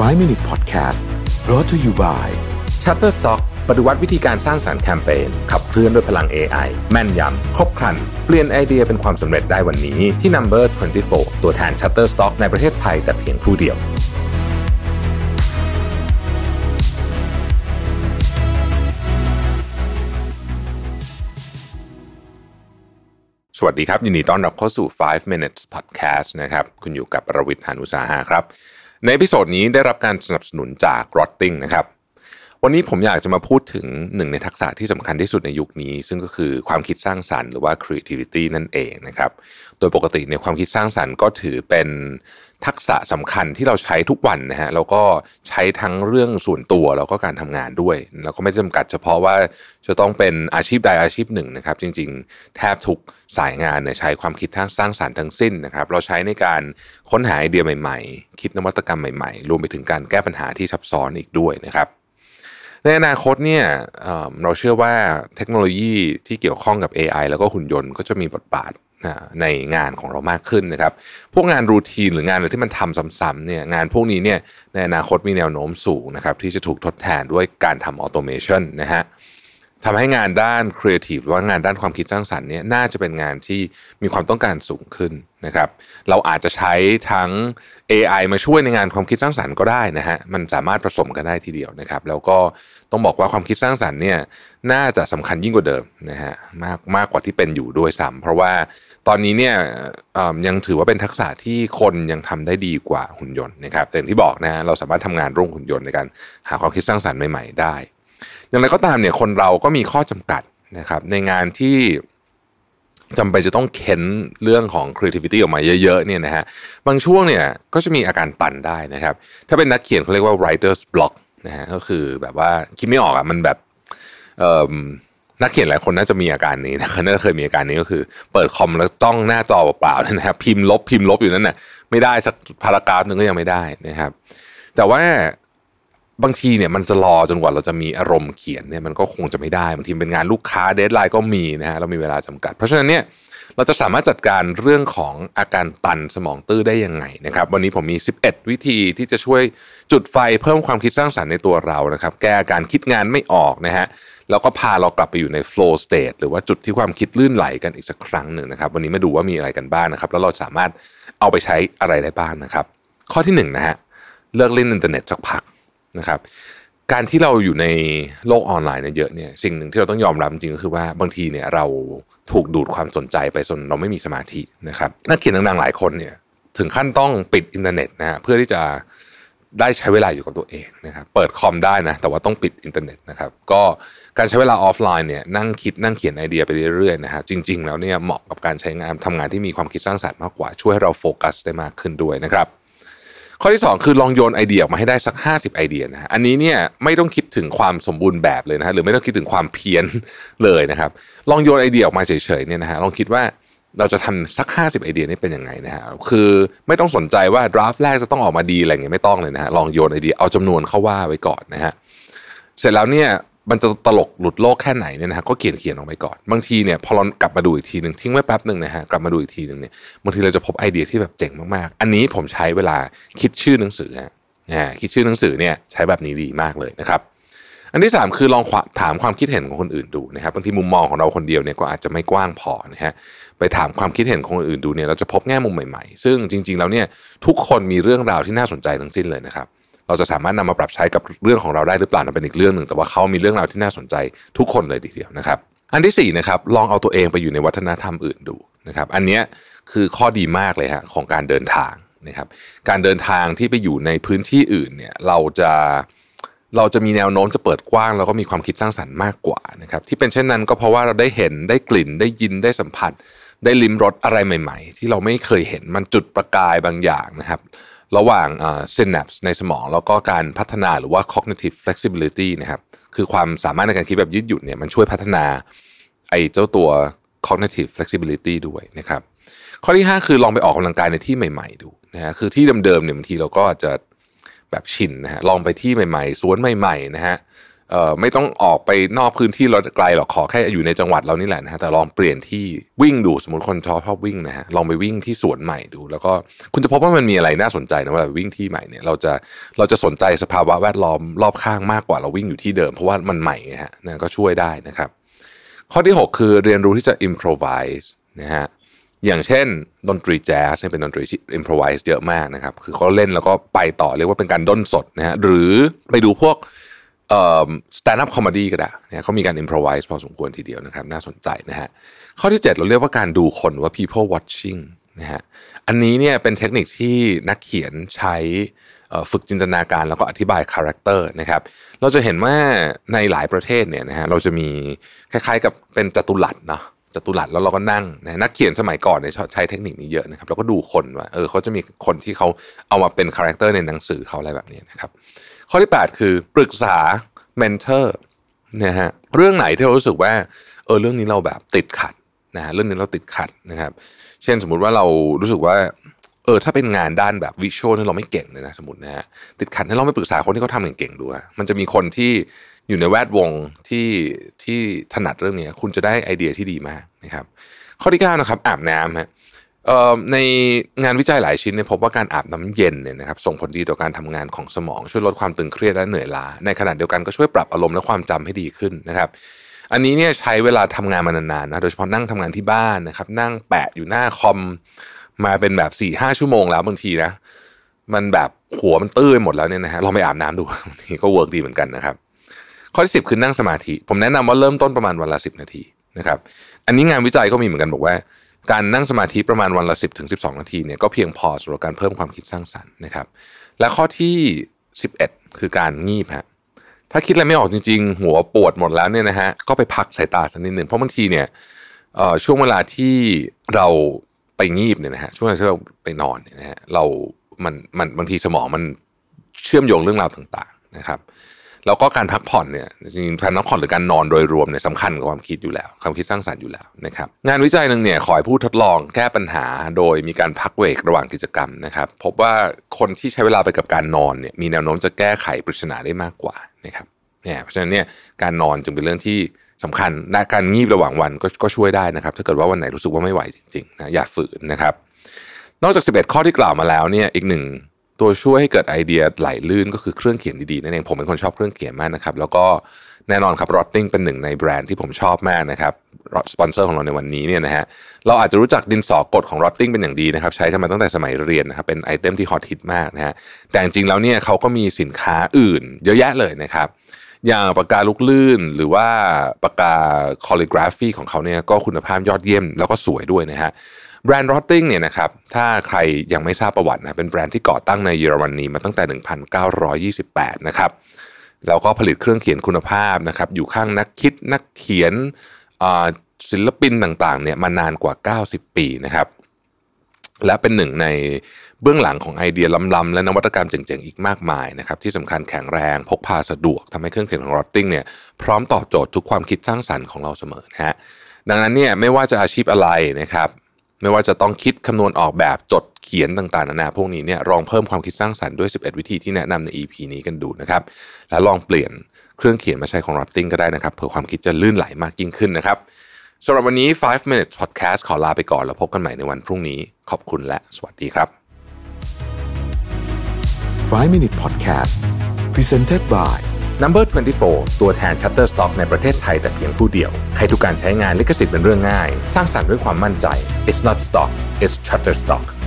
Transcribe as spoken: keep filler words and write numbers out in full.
ไฟว์ มินิท พอดแคสต์ brought to you by Shutterstock ปฏิวัติวิธีการสร้างสรรค์แคมเปญขับเคลื่อนด้วยพลัง เอ ไอ แม่นยำครบครันเปลี่ยนไอเดียเป็นความสำเร็จได้วันนี้ที่ นัมเบอร์ ทเวนตี้โฟร์ ตัวแทน Shutterstock ในประเทศไทยแต่เพียงผู้เดียวสวัสดีครับยินดีต้อนรับเข้าสู่ ไฟว์ มินิท พอดแคสต์ นะครับคุณอยู่กับประวิทย์ หาญอุตสาหะครับในอีพิโซดนี้ได้รับการสนับสนุนจาก Rotring นะครับวันนี้ผมอยากจะมาพูดถึงหนึ่งในทักษะที่สำคัญที่สุดในยุคนี้ซึ่งก็คือความคิดสร้างสรรค์หรือว่า creativity นั่นเองนะครับโดยปกติเนี่ยความคิดสร้างสรรค์ก็ถือเป็นทักษะสำคัญที่เราใช้ทุกวันนะฮะแล้วก็ใช้ทั้งเรื่องส่วนตัวแล้วก็การทำงานด้วยแล้วก็ไม่จำกัดเฉพาะว่าจะต้องเป็นอาชีพใดอาชีพหนึ่งนะครับจริงๆแทบทุกสายงานเนี่ยใช้ความคิดสร้างสรรค์ทั้งสิ้นนะครับเราใช้ในการค้นหาไอเดียใหม่ๆคิดนวัตกรรมใหม่ๆรวมไปถึงการแก้ปัญหาที่ซับซ้อนอีกด้วยนะครับในอนาคตเนี่ย เอ่อ เราเชื่อว่าเทคโนโลยีที่เกี่ยวข้องกับ เอ ไอ แล้วก็หุ่นยนต์ก็จะมีบทบาทในงานของเรามากขึ้นนะครับพวกงานรูทีนหรืองานอะไรที่มันทำซ้ำๆเนี่ยงานพวกนี้เนี่ยในอนาคตมีแนวโน้มสูงนะครับที่จะถูกทดแทนด้วยการทำออโตเมชันนะฮะทำให้งานด้านครีเอทีฟหรือว่างานด้านความคิดสร้างสรรค์เนี่ยน่าจะเป็นงานที่มีความต้องการสูงขึ้นนะครับเราอาจจะใช้ทั้ง เอ ไอ มาช่วยในงานความคิดสร้างสรรค์ก็ได้นะฮะมันสามารถผสมกันได้ทีเดียวนะครับแล้วก็ต้องบอกว่าความคิดสร้างสรรค์เนี่ยน่าจะสำคัญยิ่งกว่าเดิมนะฮะมากมากกว่าที่เป็นอยู่ด้วยซ้ำเพราะว่าตอนนี้เนี่ยยังถือว่าเป็นทักษะที่คนยังทำได้ดีกว่าหุ่นยนต์นะครับแต่อย่างที่บอกนะเราสามารถทำงานร่วมหุ่นยนต์ในการหาความคิดสร้างสรรค์ใหม่ๆได้อย่างไรก็ตามเนี่ยคนเราก็มีข้อจำกัดนะครับในงานที่จำเป็นจะต้องเค้นเรื่องของ creativity ออกมาเยอะๆเนี่ยนะฮะบางช่วงเนี่ยก็จะมีอาการตันได้นะครับถ้าเป็นนักเขียนเขาเรียกว่า ไรเตอร์ส บล็อก นะฮะก็คือแบบว่าคิดไม่ออกอ่ะมันแบบนักเขียนหลายคนน่าจะมีอาการนี้นะน่าจะเคยมีอาการนี้ก็คือเปิดคอมแล้วต้องหน้าจอเปล่าๆนะครับพิมพ์ลบพิมพ์ลบอยู่นั่นน่ะไม่ได้สักพารากราฟนึงก็ยังไม่ได้นะครับแต่ว่าบางทีเนี่ยมันจะรอจนกว่าเราจะมีอารมณ์เขียนเนี่ยมันก็คงจะไม่ได้บางทีเป็นงานลูกค้าเดดไลน์ก็มีนะฮะเรามีเวลาจำกัดเพราะฉะนั้นเนี่ยเราจะสามารถจัดการเรื่องของอาการตันสมองตื้อได้ยังไงนะครับวันนี้ผมมีสิบเอ็ดวิธีที่จะช่วยจุดไฟเพิ่มความคิดสร้างสรรค์ในตัวเรานะครับแก้อาการคิดงานไม่ออกนะฮะแล้วก็พาเรากลับไปอยู่ใน โฟลว์ สเตท หรือว่าจุดที่ความคิดลื่นไหลกันอีกสักครั้งหนึ่งนะครับวันนี้มาดูว่ามีอะไรกันบ้างนะครับแล้วเราสามารถเอาไปใช้อะไรได้บ้างนะครับข้อที่หนึ่งนะฮะเลิกเล่นอินเทอร์เน็ตสักพักนะครับการที่เราอยู่ในโลกออนไลน์เนี่ยเยอะเนี่ยสิ่งหนึ่งที่เราต้องยอมรับจริงก็คือว่าบางทีเนี่ยเราถูกดูดความสนใจไปจนเราไม่มีสมาธินะครับนักเขียนดังๆหลายคนเนี่ยถึงขั้นต้องปิดอินเทอร์เน็ตนะฮะเพื่อที่จะได้ใช้เวลาอยู่กับตัวเองนะครับเปิดคอมได้นะแต่ว่าต้องปิดอินเทอร์เน็ตนะครับก็การใช้เวลาออฟไลน์เนี่ยนั่งคิดนั่งเขียนไอเดียไปเรื่อยๆนะฮะจริงๆแล้วเนี่ยเหมาะกับการใช้งานทำงานที่มีความคิดสร้างสรรค์มากกว่าช่วยให้เราโฟกัสได้มากขึ้นด้วยนะครับข้อที่สองคือลองโยนไอเดียออกมาให้ได้สักห้าสิบไอเดียนะฮะอันนี้เนี่ยไม่ต้องคิดถึงความสมบูรณ์แบบเลยนะฮะหรือไม่ต้องคิดถึงความเพี้ยนเลยนะครับลองโยนไอเดียออกมาเฉยๆเนี่ยนะฮะลองคิดว่าเราจะทำสักห้าสิบไอเดียนี่เป็นยังไงนะฮะคือไม่ต้องสนใจว่าดราฟต์แรกจะต้องออกมาดีอะไรเงี้ยไม่ต้องเลยนะฮะลองโยนไอเดียเอาจำนวนเข้าว่าไว้ก่อนนะฮะเสร็จแล้วเนี่ยมันจะตลกหลุดโลกแค่ไหนเนี่ยนะฮะก็เขียนเขียนออกไปก่อนบางทีเนี่ยพอเรากลับมาดูอีกทีนึงทิ้งไว้แป๊บนึงนะฮะกลับมาดูอีกทีนึงเนี่ยบางทีเราจะพบไอเดียที่แบบเจ๋งมากๆอันนี้ผมใช้เวลาคิดชื่อหนังสือฮะอ่าคิดชื่อหนังสือเนี่ยใช้แบบนี้ดีมากเลยนะครับอันที่สามคือลองถามความคิดเห็นของคนอื่นดูนะครับบางทีมุมมองของเราคนเดียวเนี่ยก็อาจจะไม่กว้างพอนะฮะไปถามความคิดเห็นของคนอื่นดูเนี่ยเราจะพบแง่มุมใหม่ๆซึ่งจริงๆแล้วเนี่ยทุกคนมีเรื่องราวที่น่าสนใจทั้งสิ้นเลยนะครับเราจะสามารถนำมาปรับใช้กับเรื่องของเราได้หรือเปล่านั่นเป็นอีกเรื่องนึงแต่ว่าเขามีเรื่องราวที่น่าสนใจทุกคนเลยทีเดียวนะครับอันที่สี่นะครับลองเอาตัวเองไปอยู่ในวัฒนธรรมอื่นดูนะครับอันนี้คือข้อดีมากเลยฮะของการเดินทางนะครับการเดินทางที่ไปอยู่ในพื้นที่อื่นเนี่ยเราจะเราจะมีแนวโน้มจะเปิดกว้างแล้วก็มีความคิดสร้างสรรค์มากกว่านะครับที่เป็นเช่นนั้นก็เพราะว่าเราได้เห็นได้กลิ่นได้ยินได้สัมผัสได้ลิ้มรสอะไรใหม่ๆที่เราไม่เคยเห็นมันจุดประกายบางอย่างนะครับระหว่างซินแนปส์ในสมองแล้วก็การพัฒนาหรือว่า คอกนิทีฟ เฟล็กซิบิลิตี้ นะครับคือความสามารถในการคิดแบบยืดหยุ่นเนี่ยมันช่วยพัฒนาไอ้เจ้าตัว คอกนิทีฟ เฟล็กซิบิลิตี้ ด้วยนะครับข้อที่ห้าคือลองไปออกกำลังกายในที่ใหม่ๆดูนะฮะคือที่เดิมๆเนี่ยบางทีเราก็จะแบบชินนะฮะลองไปที่ใหม่ๆสวนใหม่ๆนะฮะ ไม่ต้องออกไปนอกพื้นที่เราไกลหรอกขอแค่อยู่ในจังหวัดเรานี่แหละนะฮะแต่ลองเปลี่ยนที่วิ่งดูสมมติคนชอบชอบวิ่งนะฮะลองไปวิ่งที่สวนใหม่ดูแล้วก็คุณจะพบว่ามันมีอะไรน่าสนใจนะเวลาวิ่งที่ใหม่เนี่ยเราจะเราจะสนใจสภาวะแวดล้อมรอบข้างมากกว่าเราวิ่งอยู่ที่เดิมเพราะว่ามันใหม่นะฮะนะก็ช่วยได้นะครับข้อที่หกคือเรียนรู้ที่จะ improvise นะฮะอย่างเช่นดนตรีแจ๊สเนี่ยเป็นดนตรี improvise เยอะมากนะครับคือเขาเล่นแล้วก็ไปต่อเรียกว่าเป็นการด้นสดนะฮะหรือไปดูพวกเอ่อ stand up comedy ก็ได้เนี่ยเขามีการ improvise พอสมควรทีเดียวนะครับน่าสนใจนะฮะข้อที่เจ็ดเราเรียกว่าการดูคนว่า people watching นะฮะอันนี้เนี่ยเป็นเทคนิคที่นักเขียนใช้ฝึกจินตนาการแล้วก็อธิบายคาแรคเตอร์นะครับเราจะเห็นว่าในหลายประเทศเนี่ยนะฮะเราจะมีคล้ายๆกับเป็นจัตุรัสเนาะจัตุรัสแล้วเราก็นั่งนะนักเขียนสมัยก่อนเนี่ยใช้เทคนิคนี้เยอะนะครับเราก็ดูคนว่าเออเขาจะมีคนที่เขาเอามาเป็นคาแรคเตอร์ในหนังสือเขาอะไรแบบนี้นะครับข้อที่แปดคือปรึกษาเมนเทอร์นะฮะเรื่องไหนที่เรารู้สึกว่าเออเรื่องนี้เราแบบติดขัดนะฮะเรื่องนี้เราติดขัดนะครับเช่นสมมุติว่าเรารู้สึกว่าเออถ้าเป็นงานด้านแบบวิชวลเนี่ยเราไม่เก่งเลยนะสมมุตินะฮะติดขัดให้เราไม่ปรึกษาคนที่เขาทำเก่งๆดูฮะมันจะมีคนที่อยู่ในแวดวงที่ที่ถนัดเรื่องนี้คุณจะได้ไอเดียที่ดีมากนะครับข้อที่เก้านะครับอาบน้ำฮะเอ่อในงานวิจัยหลายชิ้นเนี่ยพบว่าการอาบน้ำเย็นเนี่ยนะครับส่งผลดีต่อการทำงานของสมองช่วยลดความตึงเครียดและเหนื่อยล้าในขณะเดียวกันก็ช่วยปรับอารมณ์และความจำให้ดีขึ้นนะครับอันนี้เนี่ยใช้เวลาทำงานมานานๆนะโดยเฉพาะนั่งทำงานที่บ้านนะครับนั่งแปะอยู่หน้าคอมมาเป็นแบบ สี่ถึงห้า ชั่วโมงแล้วบางทีนะมันแบบหัวมันตื้อหมดแล้วเนี่ยนะฮะลองไปอาบน้ำดูบางทีก็เวิร์กดีเหมือนกันนะครับข้อที่สิบคือนั่งสมาธิผมแนะนำว่าเริ่มต้นประมาณวันละสิบนาทีนะครับอันนี้งานวิจัยก็มีเหมือนกันบอกว่าการนั่งสมาธิประมาณวันละ สิบถึงสิบสอง นาทีเนี่ยก็เพียงพอสำหรับการเพิ่มความคิดสร้างสรรค์นะครับและข้อที่สิบเอ็ดคือการงีบฮะถ้าคิดอะไรไม่ออกจริงๆหัวปวดหมดแล้วเนี่ยนะฮะก็ไปพักสายตาสักนิดนึงเพราะบางทีเนี่ยเอ่อช่วงเวลาที่เราไปงีบเนี่ยนะฮะช่วงที่เราไปนอนเนี่ยนะฮะเรามันมันบางทีสมองมันเชื่อมโยงเรื่องราวต่างๆนะครับแล้วก็การพักผ่อนเนี่ยจริงๆการพักผ่อนหรือการนอนโดยรวมเนี่ยสำคัญกับความคิดอยู่แล้วความคิดสร้างสรรค์อยู่แล้วนะครับงานวิจัยนึงเนี่ยขอให้ผู้ทดลองแก้ปัญหาโดยมีการพักเบรกระหว่างกิจกรรมนะครับพบว่าคนที่ใช้เวลาไปกับการนอนเนี่ยมีแนวโน้มจะแก้ไขปริศนาได้มากกว่านะครับเนี่ยเพราะฉะนั้นเนี่ยการนอนจึงเป็นเรื่องที่สำคัญและการงีบระหว่างวันก็ช่วยได้นะครับถ้าเกิดว่าวันไหนรู้สึกว่าไม่ไหวจริงๆนะอย่าฝืนนะครับนอกจากสิบเอ็ดข้อที่กล่าวมาแล้วเนี่ยอีกหนึ่งตัวช่วยให้เกิดไอเดียไหลลื่นก็คือเครื่องเขียนดีๆนั่นเองผมเป็นคนชอบเครื่องเขียนมากนะครับแล้วก็แน่นอนครับ Rotring เป็นหนึ่งในแบรนด์ที่ผมชอบมากนะครับสปอนเซอร์ของเราในวันนี้เนี่ยนะฮะเราอาจจะรู้จักดินสอกดของ Rotring เป็นอย่างดีนะครับใช้กันมาตั้งแต่สมัยเรียนนะครับเป็นไอเทมที่ฮอตฮิตมากนะฮะแต่จริงๆแล้วเนี่ยเขาก็มีสินค้าอื่นเยอะแยะเลยนะครับอย่างปากกาลูกลื่นหรือว่าปากกา calligraphy ของเขาเนี่ยก็คุณภาพยอดเยี่ยมแล้วก็สวยด้วยนะฮะแบรนด์ Rotring เนี่ยนะครับถ้าใครยังไม่ทราบประวัตินะเป็นแบรนด์ที่ก่อตั้งในเยอรมนีมาตั้งแต่หนึ่งพันเก้าร้อยยี่สิบแปดนะครับแล้วก็ผลิตเครื่องเขียนคุณภาพนะครับอยู่ข้างนักคิดนักเขียนศิลปินต่างๆเนี่ยมานานกว่าเก้าสิบปีนะครับและเป็นหนึ่งในเบื้องหลังของไอเดียล้ำๆและนวัตกรรมเจ๋งๆอีกมากมายนะครับที่สำคัญแข็งแรงพกพาสะดวกทำให้เครื่องเขียนของ Rotring เนี่ยพร้อมตอบโจทย์ทุกความคิดสร้างสรรค์ของเราเสมอนะฮะดังนั้นเนี่ยไม่ว่าจะอาชีพอะไรนะครับไม่ว่าจะต้องคิดคำนวณออกแบบจดเขียนต่างๆนานาพวกนี้เนี่ยลองเพิ่มความคิดสร้างสรรค์ด้วยสิบเอ็ดวิธีที่แนะนำใน อี พี นี้กันดูนะครับและลองเปลี่ยนเครื่องเขียนมาใช้ของ Rotring ก็ได้นะครับเพื่อความคิดจะลื่นไหลมากยิ่งขึ้นนะครับสำหรับวันนี้ไฟว์ minutes podcast ขอลาไปก่อนแล้วพบกันใหม่ในวันพรุ่งนี้ขอบคุณและสวัสดีครับไฟว์ minutes podcast presented by Number ยี่สิบสี่ ตัวแทน Shutterstock ในประเทศไทยแต่เพียงผู้เดียวให้ทุกการใช้งานลิขสิทธิ์เป็นเรื่องง่ายสร้างสรรค์ด้วยความมั่นใจ It's not stock, it's Shutterstock